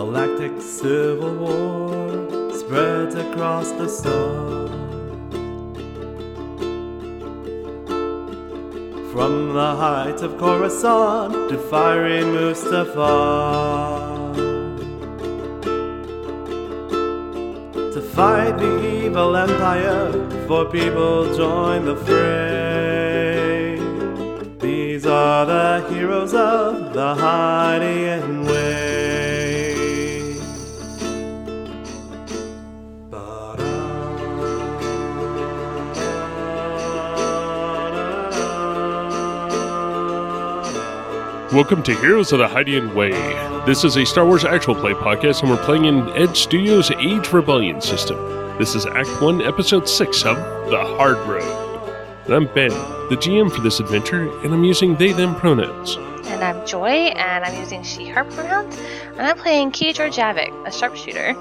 galactic civil war spreads across the stars. From the heights of Coruscant to fiery Mustafar, to fight the evil empire, for people join the fray. These are the heroes of the Hydian Way. Welcome to Heroes of the Hydian Way. This is a Star Wars actual play podcast, and we're playing in Edge Studios' Age Rebellion system. This is Act 1, Episode 6 of The Hard Road. And I'm Ben, the GM for this adventure, and I'm using they-them pronouns. And I'm Joy, and I'm using she-her pronouns, and I'm playing Keydra Javik, a sharpshooter.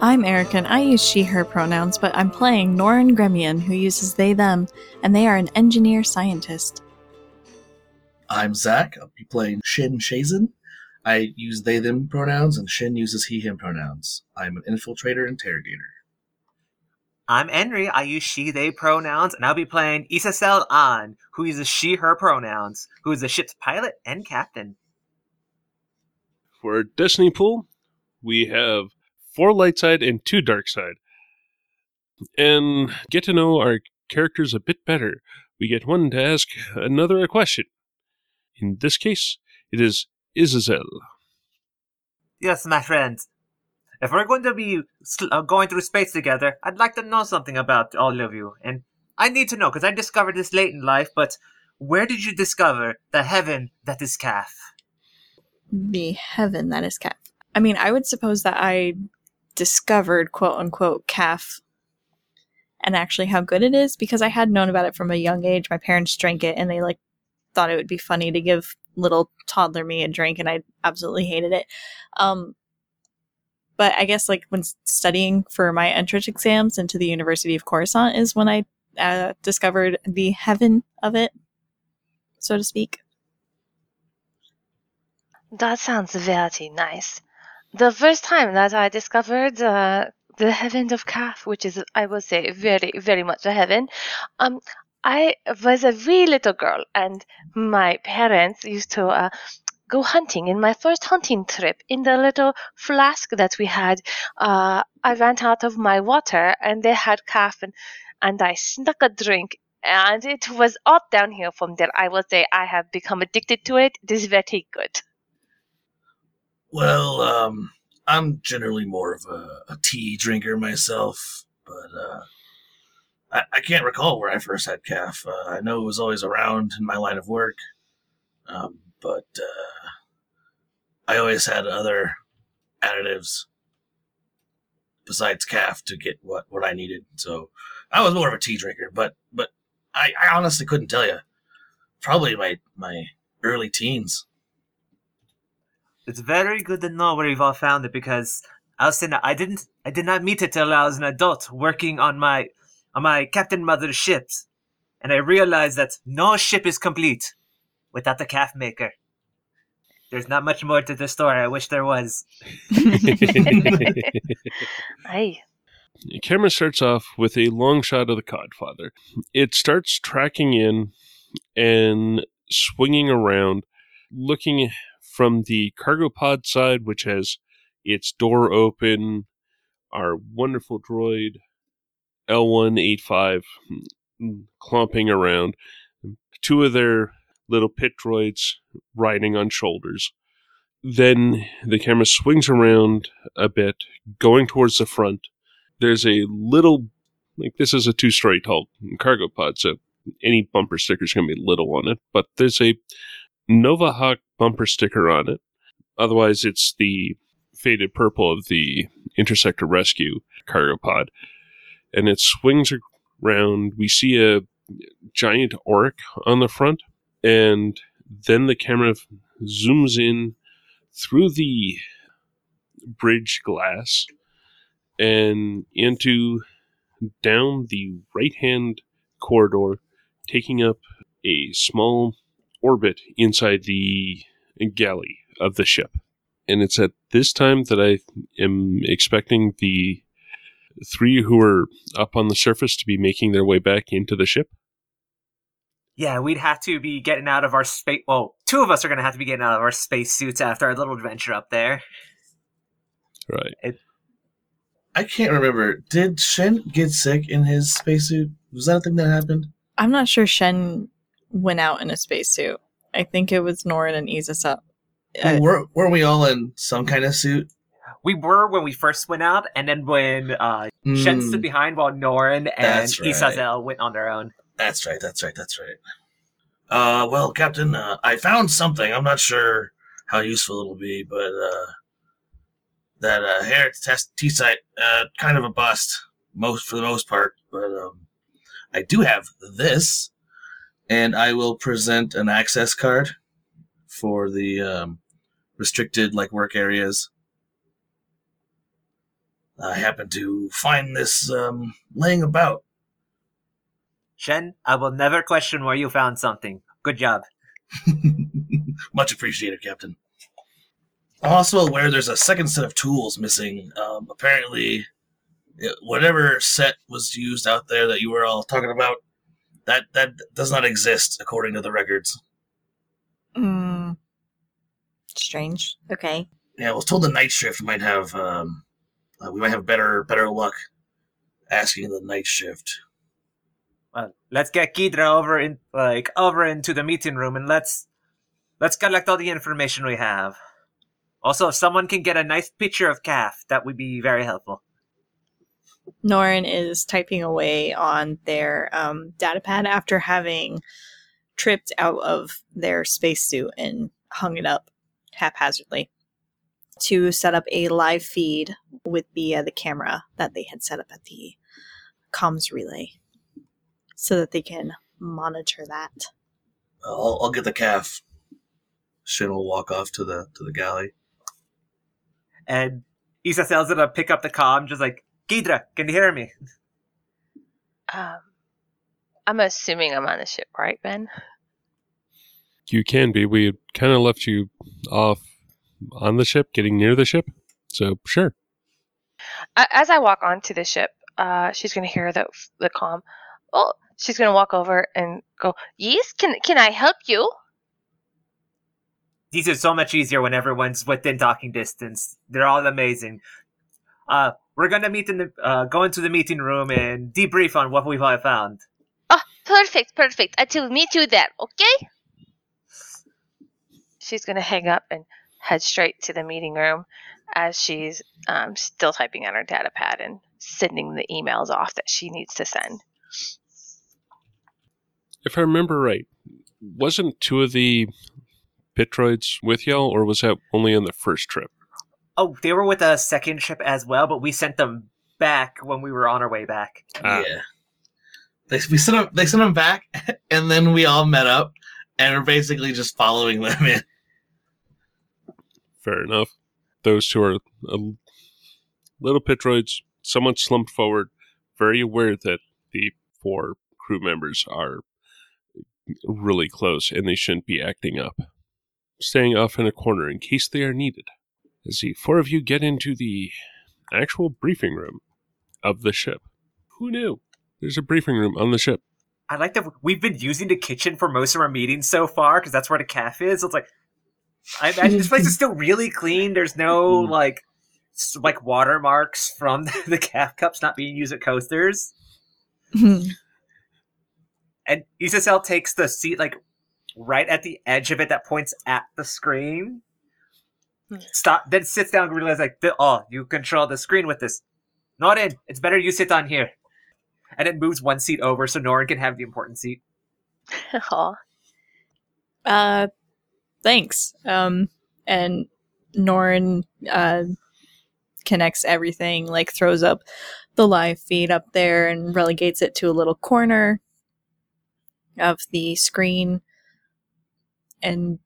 I'm Erica, and I use she-her pronouns, but I'm playing Norin Gremian, who uses they-them, and they are an engineer-scientist. I'm Zach. I'll be playing Shin Shazen. I use they-them pronouns, and Shin uses he-him pronouns. I'm an infiltrator-interrogator. I'm Enri. I use she-they pronouns, and I'll be playing Isazel Ann, who uses she-her pronouns, who is the ship's pilot and captain. For our Destiny Pool, we have 4 light side and 2 dark side. And get to know our characters a bit better. We get one to ask another a question. In this case, it is Isazel. Yes, my friends. If we're going to be going through space together, I'd like to know something about all of you. And I need to know, because I discovered this late in life, but where did you discover the heaven that is Kaf? The heaven that is Kaf. I mean, I would suppose that I discovered, quote-unquote, Kaf, and actually how good it is, because I had known about it from a young age. My parents drank it, and they, thought it would be funny to give little toddler me a drink, and I absolutely hated it. But I guess when studying for my entrance exams into the University of Coruscant is when I discovered the heaven of it, so to speak. That sounds very nice. The first time that I discovered the heaven of Kaf, which is, I would say, very, very much a heaven, I was a wee little girl, and my parents used to go hunting. In my first hunting trip, in the little flask that we had, I ran out of my water, and they had Kaf, and I snuck a drink, and it was all downhill from there. I will say I have become addicted to it. It is very good. Well, I'm generally more of a tea drinker myself, but... I can't recall where I first had Kaf. I know it was always around in my line of work, but I always had other additives besides Kaf to get what I needed. So I was more of a tea drinker, but I honestly couldn't tell you. Probably my early teens. It's very good to know where you've all found it, because I did not meet it till I was an adult working on my Captain Mother's ships, and I realized that no ship is complete without the Kaf maker. There's not much more to the story. I wish there was. Aye. The camera starts off with a long shot of the Codfather. It starts tracking in and swinging around, looking from the cargo pod side, which has its door open, our wonderful droid... L-185 clomping around, 2 of their little pit droids riding on shoulders. Then the camera swings around a bit, going towards the front. There's a little, this is a 2-story tall cargo pod, so any bumper sticker is going to be little on it, but there's a Nova Hawk bumper sticker on it. Otherwise, it's the faded purple of the Intersector Rescue cargo pod. And it swings around. We see a giant auric on the front, and then the camera zooms in through the bridge glass and down the right-hand corridor, taking up a small orbit inside the galley of the ship. And it's at this time that I am expecting the three who are up on the surface to be making their way back into the ship. Yeah, we'd have to be getting out of our space. Well, two of us are going to have to be getting out of our space suits after our little adventure up there. Right. I can't remember. Did Shen get sick in his spacesuit? Was that a thing that happened? I'm not sure Shen went out in a spacesuit. I think it was Norin and Isazel. Weren't we all in some kind of suit? We were when we first went out, and then when Shen stood behind while Norin and Isazel went on their own. That's right. Well, Captain, I found something. I'm not sure how useful it'll be, but that hair T-site, kind of a bust for the most part, but I do have this, and I will present an access card for the restricted work areas. I happen to find this laying about. Shen, I will never question where you found something. Good job. Much appreciated, Captain. I'm also aware there's a second set of tools missing. Apparently, whatever set was used out there that you were all talking about, that does not exist according to the records. Hmm. Strange. Okay. Yeah, I was told the night shift might have. We might have better luck asking the night shift. Well, let's get Keydra over into the meeting room, and let's collect all the information we have. Also, if someone can get a nice picture of Calf, that would be very helpful. Norin is typing away on their datapad after having tripped out of their spacesuit and hung it up haphazardly to set up a live feed with the camera that they had set up at the comms relay so that they can monitor that. I'll get the Calf. Shin will walk off to the galley. And Isazel's gonna pick up the comm, just Keydra, can you hear me? I'm assuming I'm on the ship, right, Ben? You can be. We kind of left you off on the ship, getting near the ship, so sure. As I walk onto the ship, she's gonna hear the comm. Oh, she's gonna walk over and go, "Yes, can I help you?" These are so much easier when everyone's within talking distance. They're all amazing. We're going to meet go into the meeting room and debrief on what we've all found. Oh, perfect. Until me too then, okay? She's going to hang up and head straight to the meeting room as she's still typing on her data pad and sending the emails off that she needs to send. If I remember right, wasn't two of the Pitroids with y'all, or was that only on the first trip? Oh, they were with a second trip as well, but we sent them back when we were on our way back. Yeah. They sent them back, and then we all met up, and are basically just following them in. Fair enough. Those two are little Pitroids, somewhat slumped forward, very aware that the four crew members are really close, and they shouldn't be acting up. Staying off in a corner in case they are needed. As the four of you get into the actual briefing room of the ship. Who knew? There's a briefing room on the ship. I like that we've been using the kitchen for most of our meetings so far, because that's where the Calf is. So it's I imagine this place is still really clean. There's no, watermarks from the Calf cups not being used at coasters. And Isazel takes the seat, right at the edge of it that points at the screen. Stop. Then sits down and realizes, you control the screen with this. Norin, it's better you sit on here. And it moves one seat over so Norin can have the important seat. Aw. Thanks. And Norin connects everything, throws up the live feed up there and relegates it to a little corner of the screen. And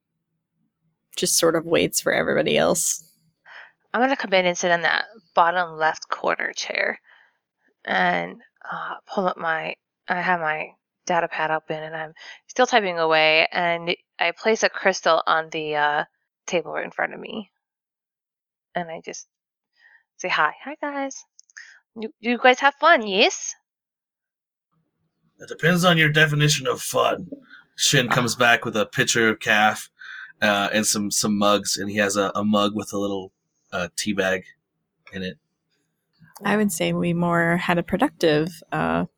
just sort of waits for everybody else. I'm going to come in and sit on that bottom left corner chair and pull up I have my data pad open and I'm still typing away, and I place a crystal on the table in front of me. and I just say hi. Hi, guys. You guys have fun, yes? It depends on your definition of fun. Shin comes back with a picture of Calf and some mugs, and he has a mug with a little tea bag in it. I would say we more had a productive time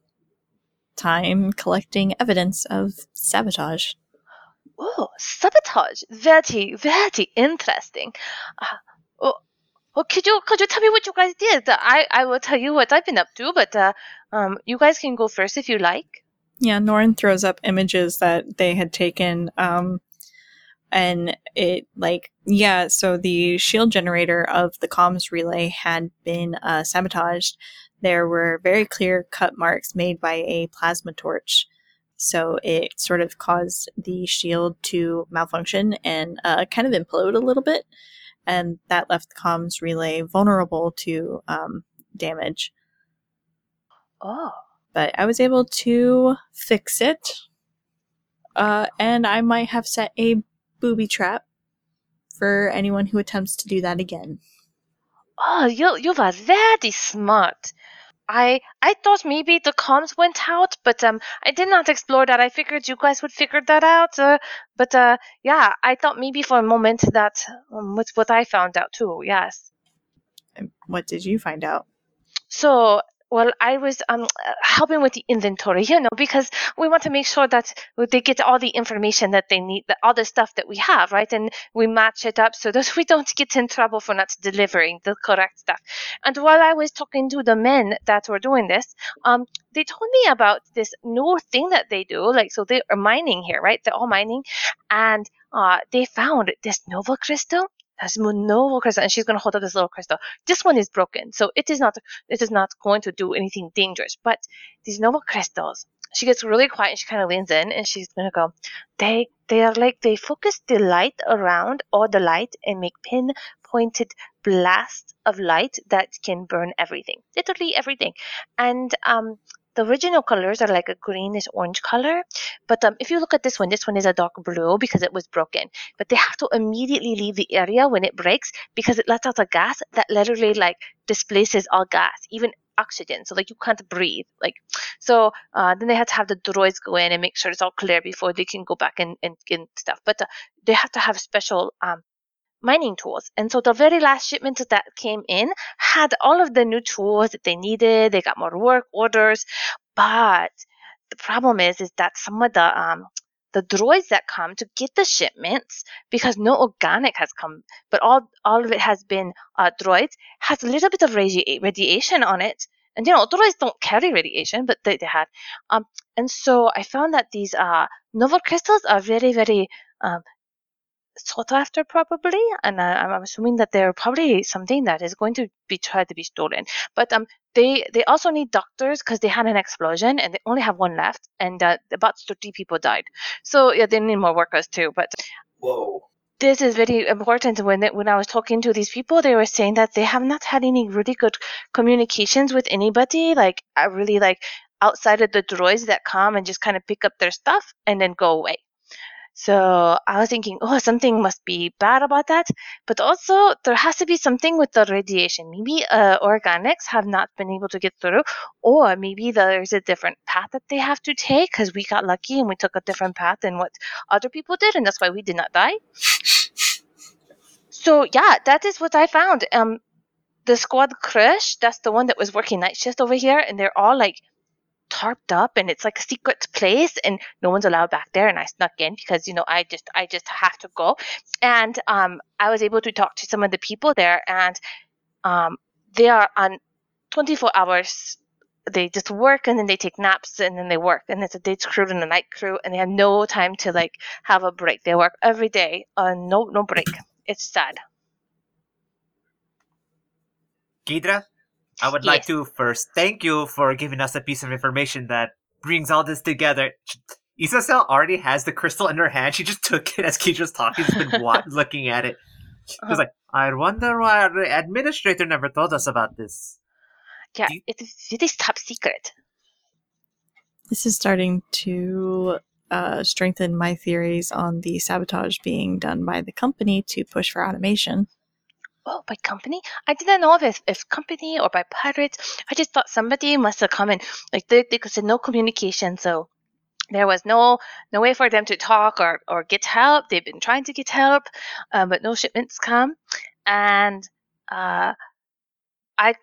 collecting evidence of sabotage. Oh, sabotage! Very, very interesting. Could you tell me what you guys did? I will tell you what I've been up to, but you guys can go first if you like. Yeah, Norin throws up images that they had taken, and it, so the shield generator of the comms relay had been sabotaged. There were very clear cut marks made by a plasma torch, so it sort of caused the shield to malfunction and kind of implode a little bit, and that left the comms relay vulnerable to damage. Oh. But I was able to fix it, and I might have set a booby trap for anyone who attempts to do that again. Oh, you were very smart. I thought maybe the comms went out, but I did not explore that. I figured you guys would figure that out. But I thought maybe for a moment that was what I found out too, yes. And what did you find out? So... Well, I was helping with the inventory, because we want to make sure that they get all the information that they need, all the stuff that we have, right? And we match it up so that we don't get in trouble for not delivering the correct stuff. And while I was talking to the men that were doing this, they told me about this new thing that they do. So they are mining here, right? They're all mining. And they found this Nova Crystal. That's Nova Crystal, and she's going to hold up this little crystal. This one is broken, so it is not going to do anything dangerous. But these Nova Crystals, she gets really quiet, and she kind of leans in, and she's going to go, they focus the light around, all the light, and make pin-pointed blasts of light that can burn everything, literally everything. And the original colors are like a greenish-orange color, but if you look at this one is a dark blue because it was broken. But they have to immediately leave the area when it breaks because it lets out a gas that literally displaces all gas, even oxygen. So you can't breathe. Then they have to have the droids go in and make sure it's all clear before they can go back and stuff. But they have to have special mining tools. And so the very last shipment that came in had all of the new tools that they needed. They got more work orders. But the problem is that some of the droids that come to get the shipments, because no organic has come, but all of it has been droids, has a little bit of radiation on it. And, droids don't carry radiation, but they had. And so I found that these Nova Crystals are very, very sought after, probably, and I'm assuming that they're probably something that is going to be tried to be stolen. But they also need doctors because they had an explosion and they only have one left, and about 30 people died. So they need more workers too. But whoa, this is very important. When I was talking to these people, they were saying that they have not had any really good communications with anybody. Outside of the droids that come and just kind of pick up their stuff and then go away. So I was thinking, something must be bad about that. But also, there has to be something with the radiation. Maybe organics have not been able to get through, or maybe there's a different path that they have to take because we got lucky and we took a different path than what other people did, and that's why we did not die. So, that is what I found. The squad crush, that's the one that was working night shift over here, and they're all tarped up, and it's a secret place and no one's allowed back there, and I snuck in because I just have to go, and I was able to talk to some of the people there, and they are on 24 hours. They just work and then they take naps and then they work, and it's a day crew and a night crew, and they have no time to have a break. They work every day, no break. It's sad. Keydra, I would like to first thank you for giving us a piece of information that brings all this together. Isazel already has the crystal in her hand. She just took it as Keidra's talking. She's been looking at it. She was I wonder why our administrator never told us about this. Yeah, it is top secret. This is starting to strengthen my theories on the sabotage being done by the company to push for automation. well, by company? I didn't know if it's company or by pirates. I just thought somebody must have come in. Like, they said no communication, so there was no way for them to talk or get help. They've been trying to get help, but no shipments come. And I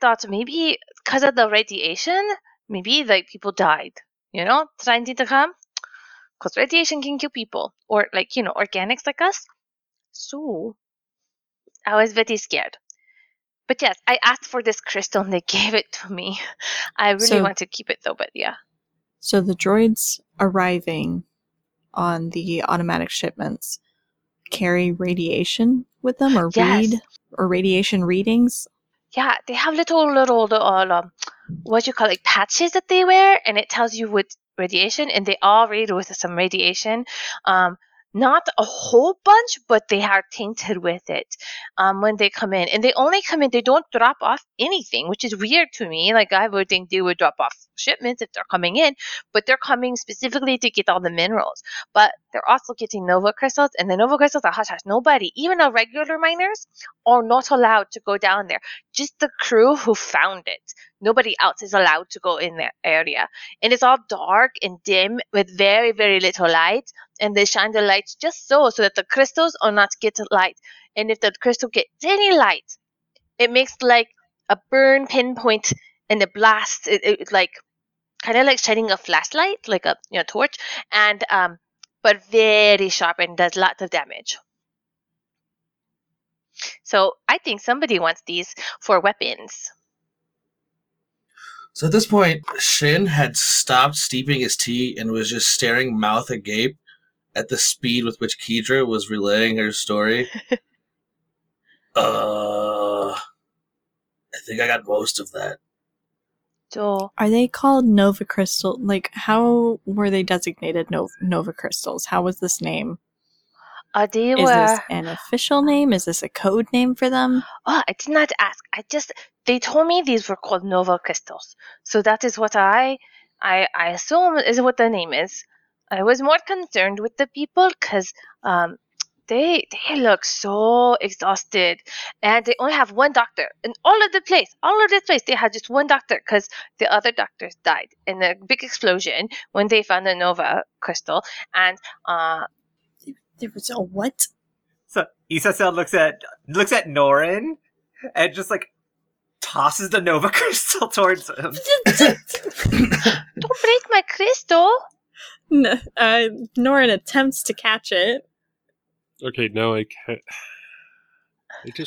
thought maybe because of the radiation, maybe like people died, trying to come. Because radiation can kill people, or like, organics like us. So I was very scared. But yes, I asked for this crystal and they gave it to me. I really want to keep it though, but yeah. So the droids arriving on the automatic shipments carry radiation with them, or yes, read, or radiation readings? Yeah, they have little patches that they wear, and it tells you what radiation, and they all read with some radiation. Not a whole bunch, but they are tainted with it when they come in. And they only come in, they don't drop off anything, which is weird to me. Like, I would think they would drop off shipments if they're coming in, but they're coming specifically to get all the minerals. But they're also getting Nova Crystals, and the Nova Crystals are hush-hush. Nobody, even our regular miners, are not allowed to go down there. Just the crew who found it. Nobody else is allowed to go in that area. And it's all dark and dim with very, very little light. And they shine the lights just so that the crystals are not get light. And if the crystal gets any light, it makes like a burn pinpoint and a blast. It like kind of like shining a flashlight, like a torch, and but very sharp and does lots of damage. So I think somebody wants these for weapons. So at this point, Shin had stopped steeping his tea and was just staring mouth agape at the speed with which Keydra was relaying her story. I think I got most of that. So, are they called Nova Crystal? Like, how were they designated Nova Crystals? How was this name? Is this an official name? Is this a code name for them? Oh, I did not ask. They told me these were called Nova Crystals. So that is what I assume is what the name is. I was more concerned with the people because they look so exhausted. And they only have one doctor. In all of the place, they had just one doctor because the other doctors died in a big explosion when they found the Nova Crystal. And there was a what? So Isazel looks at Norin and just like tosses the Nova Crystal towards him. Don't break my crystal! No, Norin attempts to catch it. Okay, no, I can't.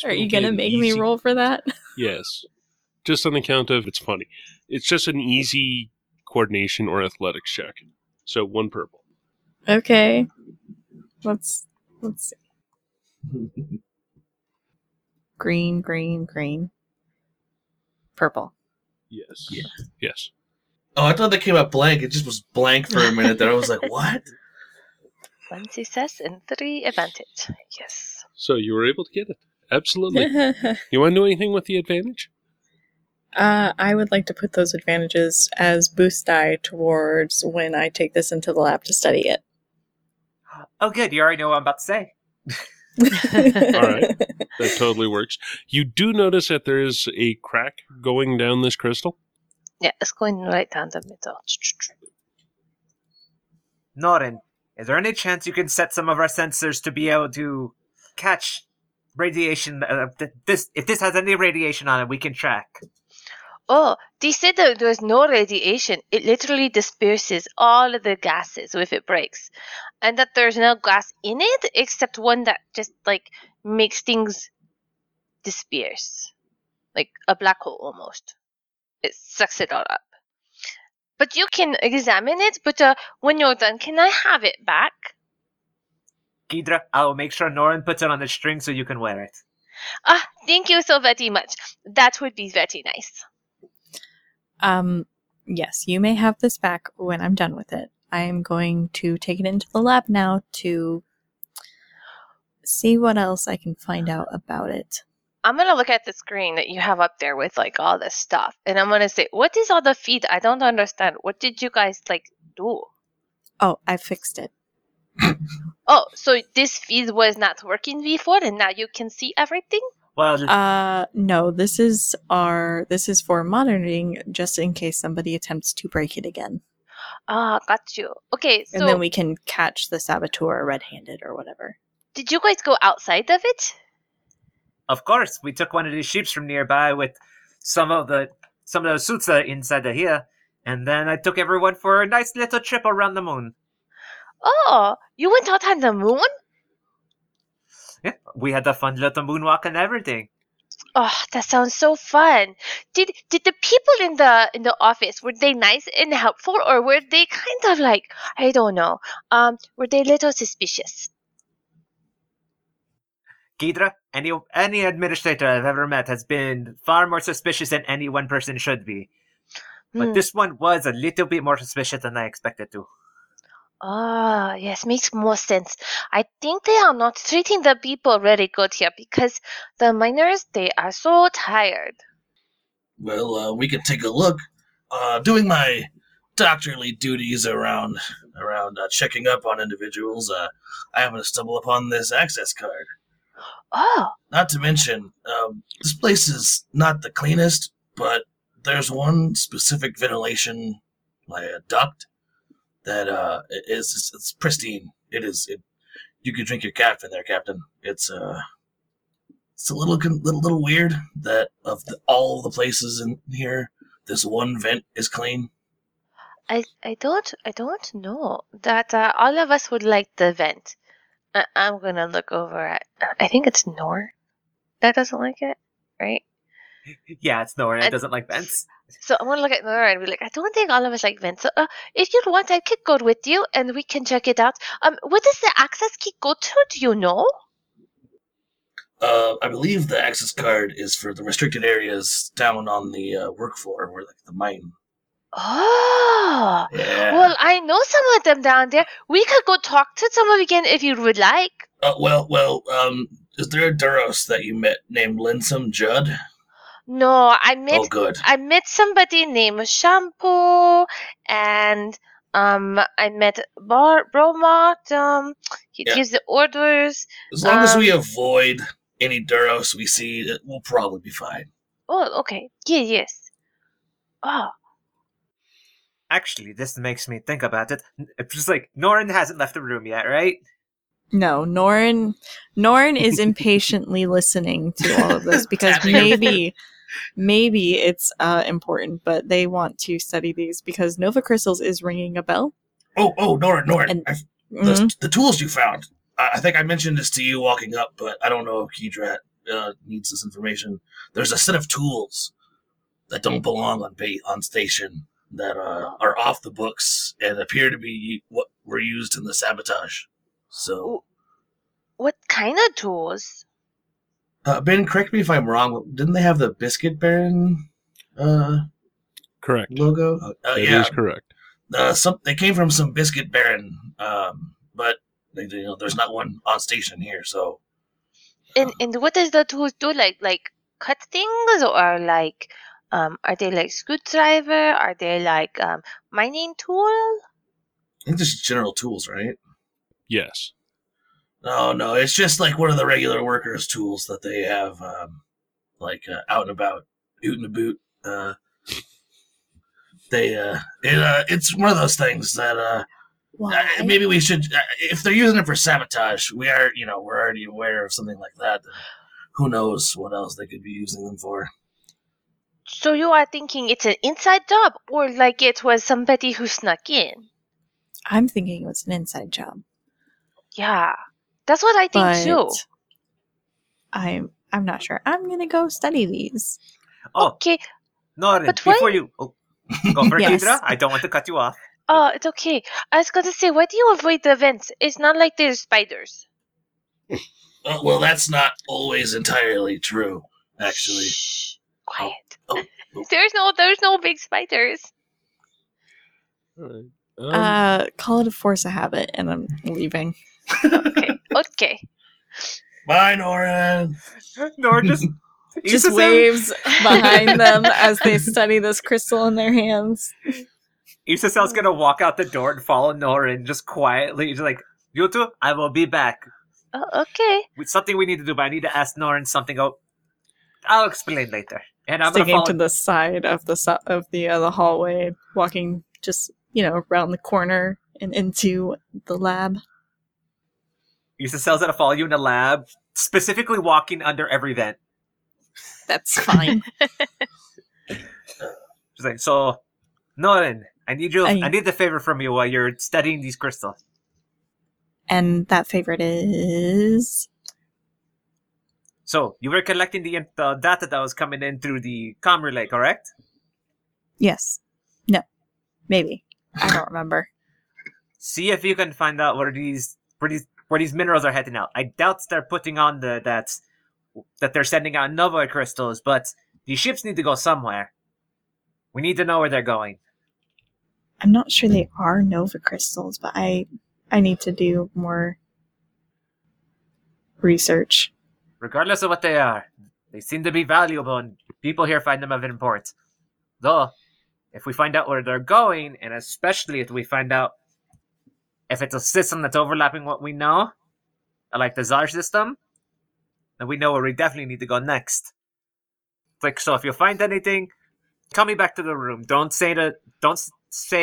Are you going to make me roll for that? Yes. Just on the count of it's funny. It's just an easy coordination or athletics check. So one purple. Okay. Let's see. Green. Purple. Yes. Yeah. Yes. Oh, I thought that came out blank. It just was blank for a minute there. I was like, what? One success and three advantage. Yes. So you were able to get it. Absolutely. You want to do anything with the advantage? I would like to put those advantages as boost die towards when I take this into the lab to study it. Oh, good. You already know what I'm about to say. All right. That totally works. You do notice that there is a crack going down this crystal? Yeah, it's going right down the middle. Norin, is there any chance you can set some of our sensors to be able to catch radiation? If this has any radiation on it, we can track. Oh, they said that there's no radiation. It literally disperses all of the gases if it breaks. And that there's no gas in it except one that just, like, makes things disperse. Like a black hole almost. It sucks it all up. But you can examine it, but when you're done, can I have it back? Keydra, I'll make sure Norin puts it on the string so you can wear it. Ah, thank you so very much. That would be very nice. Yes, you may have this back when I'm done with it. I am going to take it into the lab now to see what else I can find out about it. I'm going to look at the screen that you have up there with, like, all this stuff. And I'm going to say, what is all the feed? I don't understand. What did you guys, like, do? Oh, I fixed it. Oh, so this feed was not working before, and now you can see everything? Well, no, this is for monitoring, just in case somebody attempts to break it again. Got you. Okay, so... And then we can catch the saboteur red-handed or whatever. Did you guys go outside of it? Of course. We took one of these ships from nearby with some of those suits that are inside of here, and then I took everyone for a nice little trip around the moon. Oh, you went out on the moon? Yeah, we had a fun little moonwalk and everything. Oh, that sounds so fun. Did the people in the office, were they nice and helpful, or were they kind of like, I don't know, were they a little suspicious? Keydra, any administrator I've ever met has been far more suspicious than any one person should be. But this one was a little bit more suspicious than I expected to. Oh, yes, makes more sense. I think they are not treating the people very good here because the miners, they are so tired. Well, we can take a look. Doing my doctorly duties around checking up on individuals, I happen to stumble upon this access card. Oh! Not to mention, this place is not the cleanest, but there's one specific ventilation, like a duct, that it's pristine. It is. You can drink your cap in there, Captain. It's a little weird that of all the places in here, this one vent is clean. I don't know that all of us would like the vent. I'm gonna look over at. I think it's Nor that doesn't like it, right? Yeah, it's Nor that doesn't like vents. So I want to look at Nora and be like, I don't think all of us like vents. So if you want, I could go with you and we can check it out. What does the access key go to? Do you know? I believe the access card is for the restricted areas down on the work floor, where like the mine. Oh, yeah. Well, I know some of them down there. We could go talk to some of them again if you would like. Is there a Duros that you met named Linsome Judd? No, I met somebody named Shampoo, and I met Bromart. He gives the orders. As long as we avoid any Duros we see, we'll probably be fine. Oh, okay. Yeah, yes. Oh. Actually, this makes me think about it. It's just like, Norin hasn't left the room yet, right? No, Norin is impatiently listening to all of this because maybe it's important, but they want to study these because Nova Crystals is ringing a bell. Oh, Norin, and, the tools you found. I think I mentioned this to you walking up, but I don't know if Keydra needs this information. There's a set of tools that don't belong on station that are off the books and appear to be what were used in the sabotage. So, what kind of tools? Ben, correct me if I'm wrong, but didn't they have the Biscuit Baron correct logo? That is correct. They came from some Biscuit Baron, but there's not one on station here. So, and what does the tools do? Like cut things, or like are they like screwdriver? Are they like mining tool? I think just general tools, right? Yes. No, it's just like one of the regular workers' tools that they have, out and about, oot and a boot. It's one of those things that maybe we should. If they're using it for sabotage, we're already aware of something like that. Who knows what else they could be using them for? So you are thinking it's an inside job, or like it was somebody who snuck in? I'm thinking it was an inside job. Yeah, that's what I think too. I'm not sure. I'm gonna go study these. Oh, okay. Norin, go for yes. Keydra. I don't want to cut you off. Oh, it's okay. I was gonna say, why do you avoid the vents? It's not like there's spiders. Well, that's not always entirely true, actually. Shh, quiet. Oh. There's no big spiders. All right. Call it a force of habit, and I'm leaving. Okay. Bye, Norin. Norin just waves behind them as they study this crystal in their hands. Isazel's gonna walk out the door and follow Norin just quietly. Just like, you two, I will be back. Oh, okay. It's something we need to do, but I need to ask Norin something I'll explain later. And I'm sticking to the side of the hallway, walking just around the corner and into the lab. Isazel's gonna follow you in the lab, specifically walking under every vent. That's fine. She's like, so, Norin, I need the favor from you while you're studying these crystals. And that favor is? So, you were collecting the data that was coming in through the comm relay, correct? Yes. No. Maybe. I don't remember. See if you can find out where these minerals are heading out. I doubt they're putting on that they're sending out Nova crystals, but these ships need to go somewhere. We need to know where they're going. I'm not sure they are Nova crystals, but I need to do more research. Regardless of what they are, they seem to be valuable, and people here find them of import. Though, if we find out where they're going, and especially if we find out if it's a system that's overlapping what we know, like the Zar system, then we know where we definitely need to go next. So if you find anything, call me back to the room. Don't say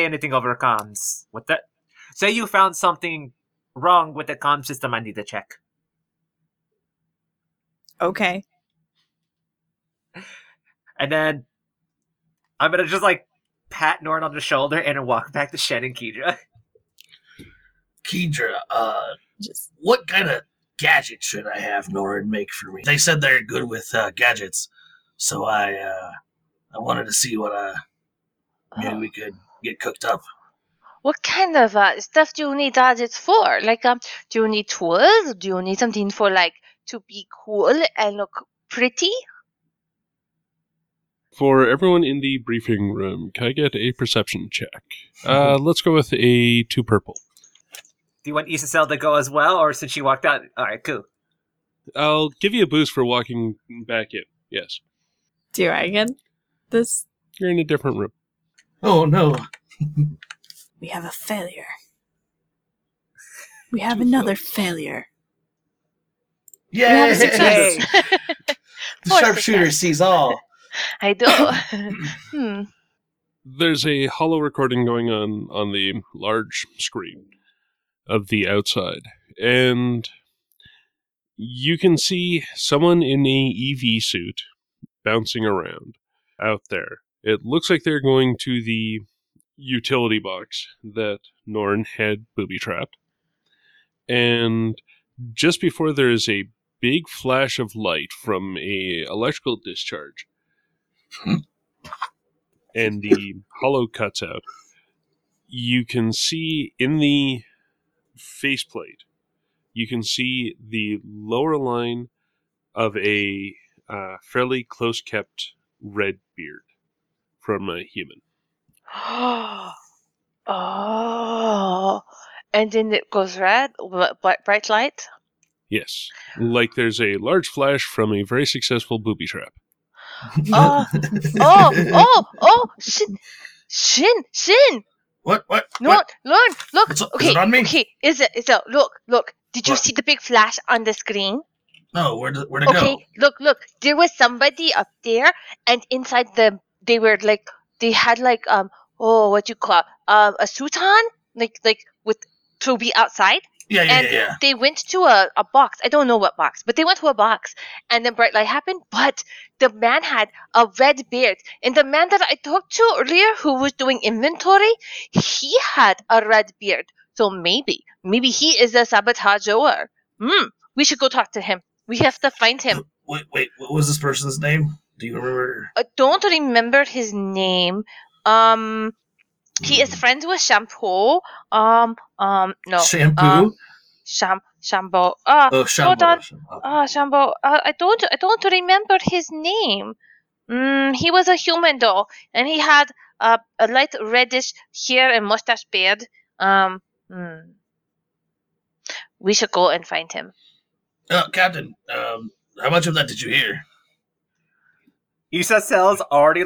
anything over comms. What that? Say you found something wrong with the comm system. I need to check. Okay. And then I'm gonna just pat Norin on the shoulder and walk back to Shen and Keydra. Keydra, what kind of gadget should I have Norin make for me? They said they're good with gadgets, so I wanted to see what maybe we could get cooked up. What kind of stuff do you need gadgets for? Do you need tools? Do you need something for to be cool and look pretty? For everyone in the briefing room, can I get a perception check? Let's go with a 2 purple. Do you want Isazel to go as well, or since she walked out? All right, cool. I'll give you a boost for walking back in. Yes. Do I get this? You're in a different room. Oh, no. We have a failure. We have another failure. Yay! The sharpshooter sees all. I do. There's a hollow recording going on the large screen of the outside, and you can see someone in a EV suit bouncing around out there. It looks like they're going to the utility box that Norin had booby-trapped, and just before there is a big flash of light from a electrical discharge, and the hollow cuts out, you can see in the faceplate, you can see the lower line of a fairly close-kept red beard from a human. Oh, and then it goes red, bright light? Yes, there's a large flash from a very successful booby trap. Shin! What? Lauren, look! Is it on me? Okay, is it, look. Did you see the big flash on the screen? No, where'd it go? Okay, look. There was somebody up there, and inside they had a suit on? With to be outside? Yeah. They went to a box. I don't know what box, but they went to a box. And then bright light happened, but the man had a red beard. And the man that I talked to earlier who was doing inventory, he had a red beard. So maybe he is a saboteur. We should go talk to him. We have to find him. Wait, what was this person's name? Do you remember? I don't remember his name. He is friends with Shampoo. No. Shampoo? Shambo. Shambo. Shambo. I don't remember his name. He was a human though, and he had a light reddish hair and mustache beard. We should go and find him. Captain, how much of that did you hear? Isazel's already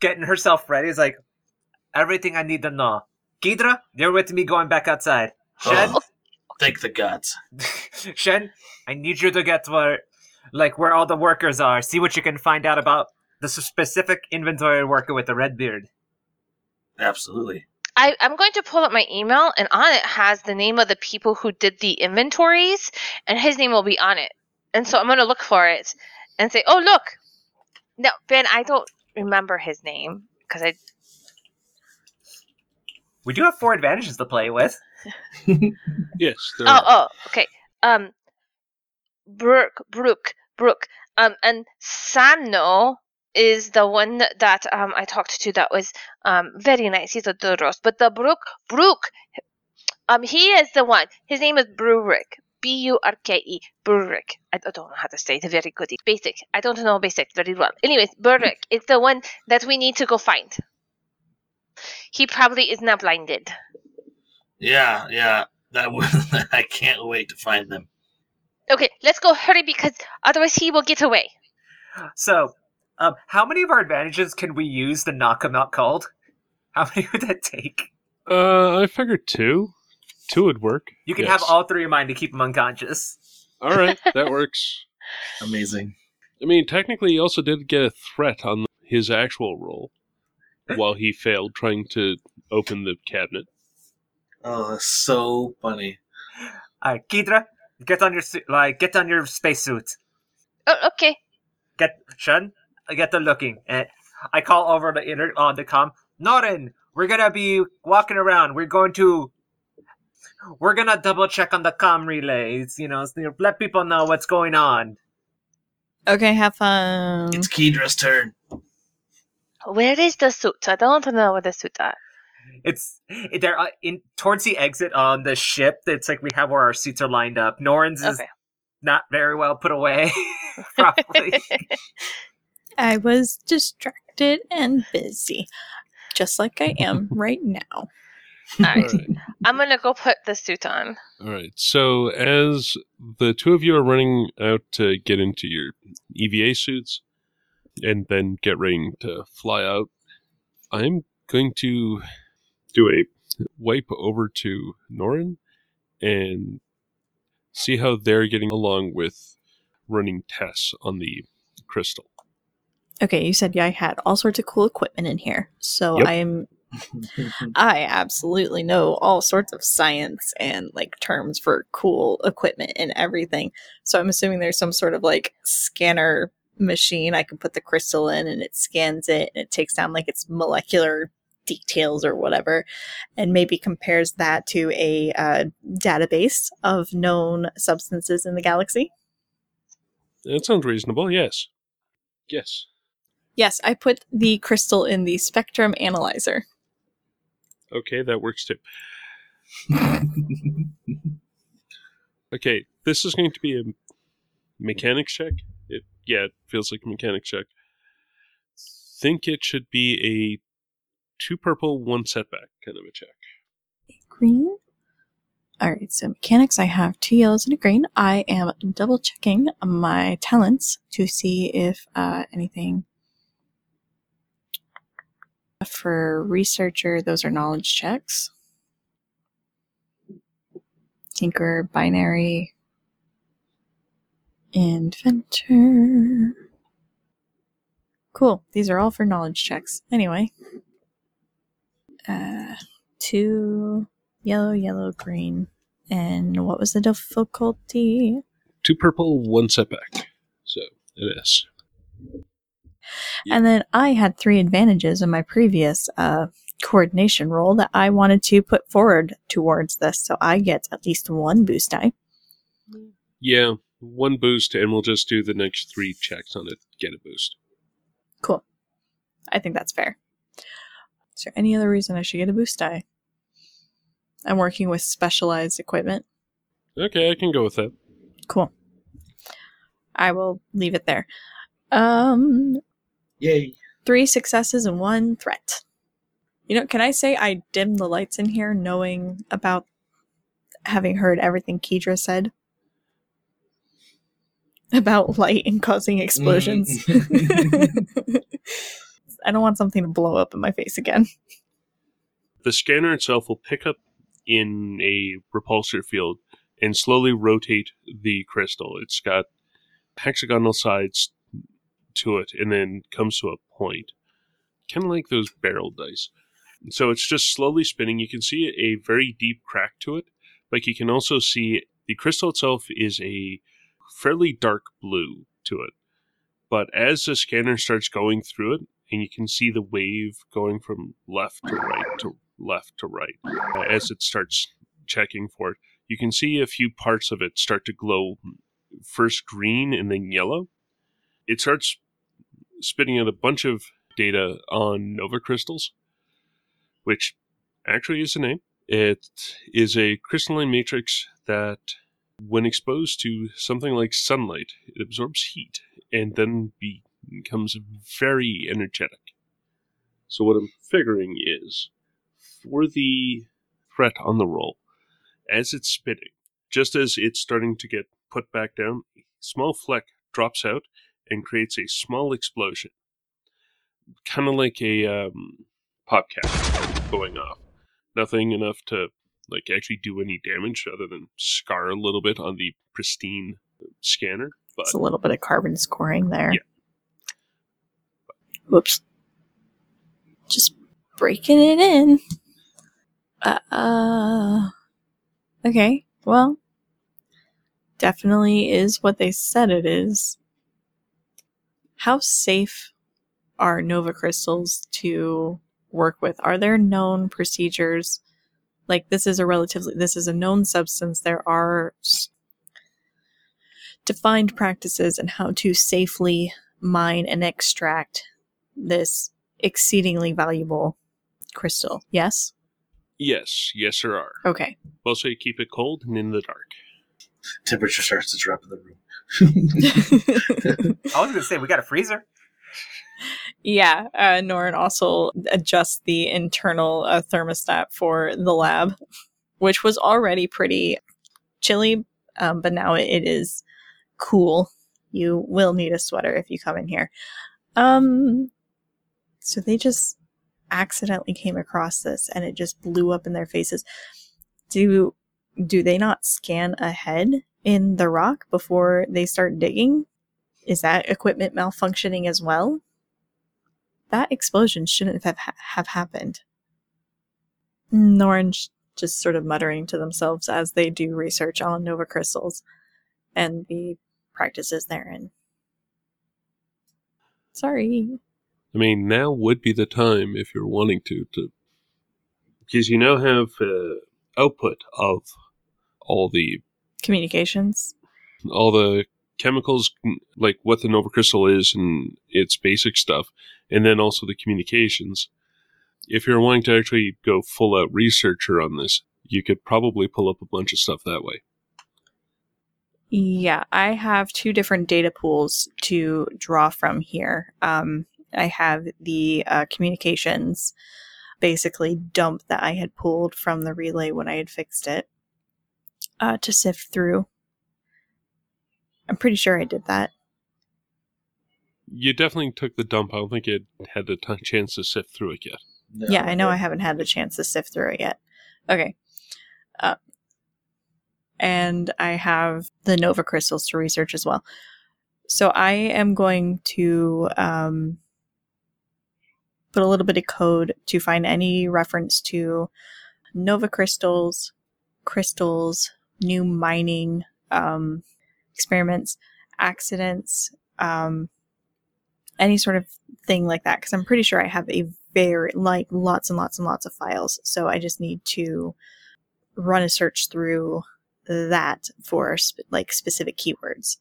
getting herself ready. It's everything I need to know. Keydra, you're with me going back outside. Shen? Thank the gods. Shen, I need you to get where like where all the workers are. See what you can find out about the specific inventory worker with the red beard. Absolutely. I'm going to pull up my email, and on it has the name of the people who did the inventories, and his name will be on it. And so I'm going to look for it and say, oh, look. No, Ben, I don't remember his name because I... We do have 4 advantages to play with. Yes. Oh, okay. Brurik. And Samno is the one that I talked to that was very nice. He's a Duros. But the Brurik, he is the one. His name is Brurik. B-U-R-K-E. Brurik. I don't know how to say it. Very good. Basic. I don't know basic very well. Anyways, Brurik is the one that we need to go find. He probably is not blinded. Yeah. I can't wait to find them. Okay, let's go hurry because otherwise he will get away. So, how many of our advantages can we use to knock him out cold? How many would that take? I figured 2. 2 would work. You can have all 3 of mine to keep him unconscious. All right, that works. Amazing. I mean, technically he also did get a threat on his actual roll. While he failed trying to open the cabinet. Oh, that's so funny! All right, Keydra, get on your spacesuit. Oh, okay. Get Shen, get to looking. And I call over on the comm. Norin, we're gonna be walking around. We're gonna double check on the comm relays. You know, so let people know what's going on. Okay, have fun. It's Keydra's turn. Where is the suit? I don't know where the suit are. It's they're in towards the exit on the ship. It's like we have where our suits are lined up. Norin's is not very well put away, probably. I was distracted and busy, just like I am right now. All right. I'm going to go put the suit on. All right. So as the 2 of you are running out to get into your EVA suits, and then get ready to fly out, I'm going to do a wipe over to Norin and see how they're getting along with running tests on the crystal. Okay, you said I had all sorts of cool equipment in here, so yep. I absolutely know all sorts of science and like terms for cool equipment and everything. So I'm assuming there's some sort of like scanner machine I can put the crystal in and it scans it and it takes down like its molecular details or whatever and maybe compares that to a database of known substances in the galaxy. That sounds reasonable. Yes, I put the crystal in the spectrum analyzer. Okay, that works too. Okay, this is going to be a mechanics check. Yeah, it feels like a mechanic check. Think it should be a 2 purple, 1 setback kind of a check. Green. All right, so mechanics, I have 2 yellows and a green. I am double checking my talents to see if anything for researcher. Those are knowledge checks. Tinker, binary. Inventor. Cool. These are all for knowledge checks. Anyway. 2 yellow, green. And what was the difficulty? 2 purple, 1 setback. So it is. And then I had 3 advantages in my previous coordination roll that I wanted to put forward towards this. So I get at least 1 boost die. Yeah. 1 boost, and we'll just do the next 3 checks on it. Get a boost. Cool. I think that's fair. Is there any other reason I should get a boost die? I'm working with specialized equipment. Okay, I can go with that. Cool. I will leave it there. Yay. 3 successes and 1 threat. You know, can I say I dimmed the lights in here knowing about having heard everything Keydra said? About light and causing explosions. I don't want something to blow up in my face again. The scanner itself will pick up in a repulsor field and slowly rotate the crystal. It's got hexagonal sides to it, and then comes to a point. Kind of like those barrel dice. So it's just slowly spinning. You can see a very deep crack to it, but you can also see the crystal itself is a fairly dark blue to it. But as the scanner starts going through it, and you can see the wave going from left to right to left to right, as it starts checking for it, you can see a few parts of it start to glow first green and then yellow. It starts spitting out a bunch of data on Nova crystals, which actually is a name. It is a crystalline matrix that, when exposed to something like sunlight, it absorbs heat and then becomes very energetic. So what I'm figuring is, for the threat on the roll, as it's spitting, just as it's starting to get put back down, a small fleck drops out and creates a small explosion. Kind of like a pop cap going off. Nothing enough to actually do any damage other than scar a little bit on the pristine scanner. But it's a little bit of carbon scoring there. Yeah. Whoops. Just breaking it in. Okay, well, definitely is what they said it is. How safe are Nova crystals to work with? Are there known procedures? This is a known substance. There are defined practices on how to safely mine and extract this exceedingly valuable crystal. Yes? Yes, there are. Okay. Also, you keep it cold and in the dark. Temperature starts to drop in the room. I was going to say, we got a freezer. Yeah, Norin also adjusts the internal thermostat for the lab, which was already pretty chilly, but now it is cool. You will need a sweater if you come in here. So they just accidentally came across this, and it just blew up in their faces. Do they not scan ahead in the rock before they start digging? Is that equipment malfunctioning as well? That explosion shouldn't have happened. Norin just sort of muttering to themselves as they do research on Nova crystals and the practices therein. Sorry. I mean, now would be the time, if you're wanting to because you now have output of all the communications, all the chemicals, like what the Nova Crystal is and its basic stuff, and then also the communications. If you're wanting to actually go full-out researcher on this, you could probably pull up a bunch of stuff that way. Yeah, I have two different data pools to draw from here. I have the communications, basically dump that I had pulled from the relay when I had fixed it, to sift through. I'm pretty sure I did that. You definitely took the dump. I don't think you had the chance to sift through it yet. No, yeah, I know I haven't had the chance to sift through it yet. Okay. And I have the Nova crystals to research as well. So I am going to put a little bit of code to find any reference to Nova crystals, new mining, experiments, accidents, any sort of thing like that, because I'm pretty sure I have a very lots and lots and lots of files, so I just need to run a search through that for specific keywords,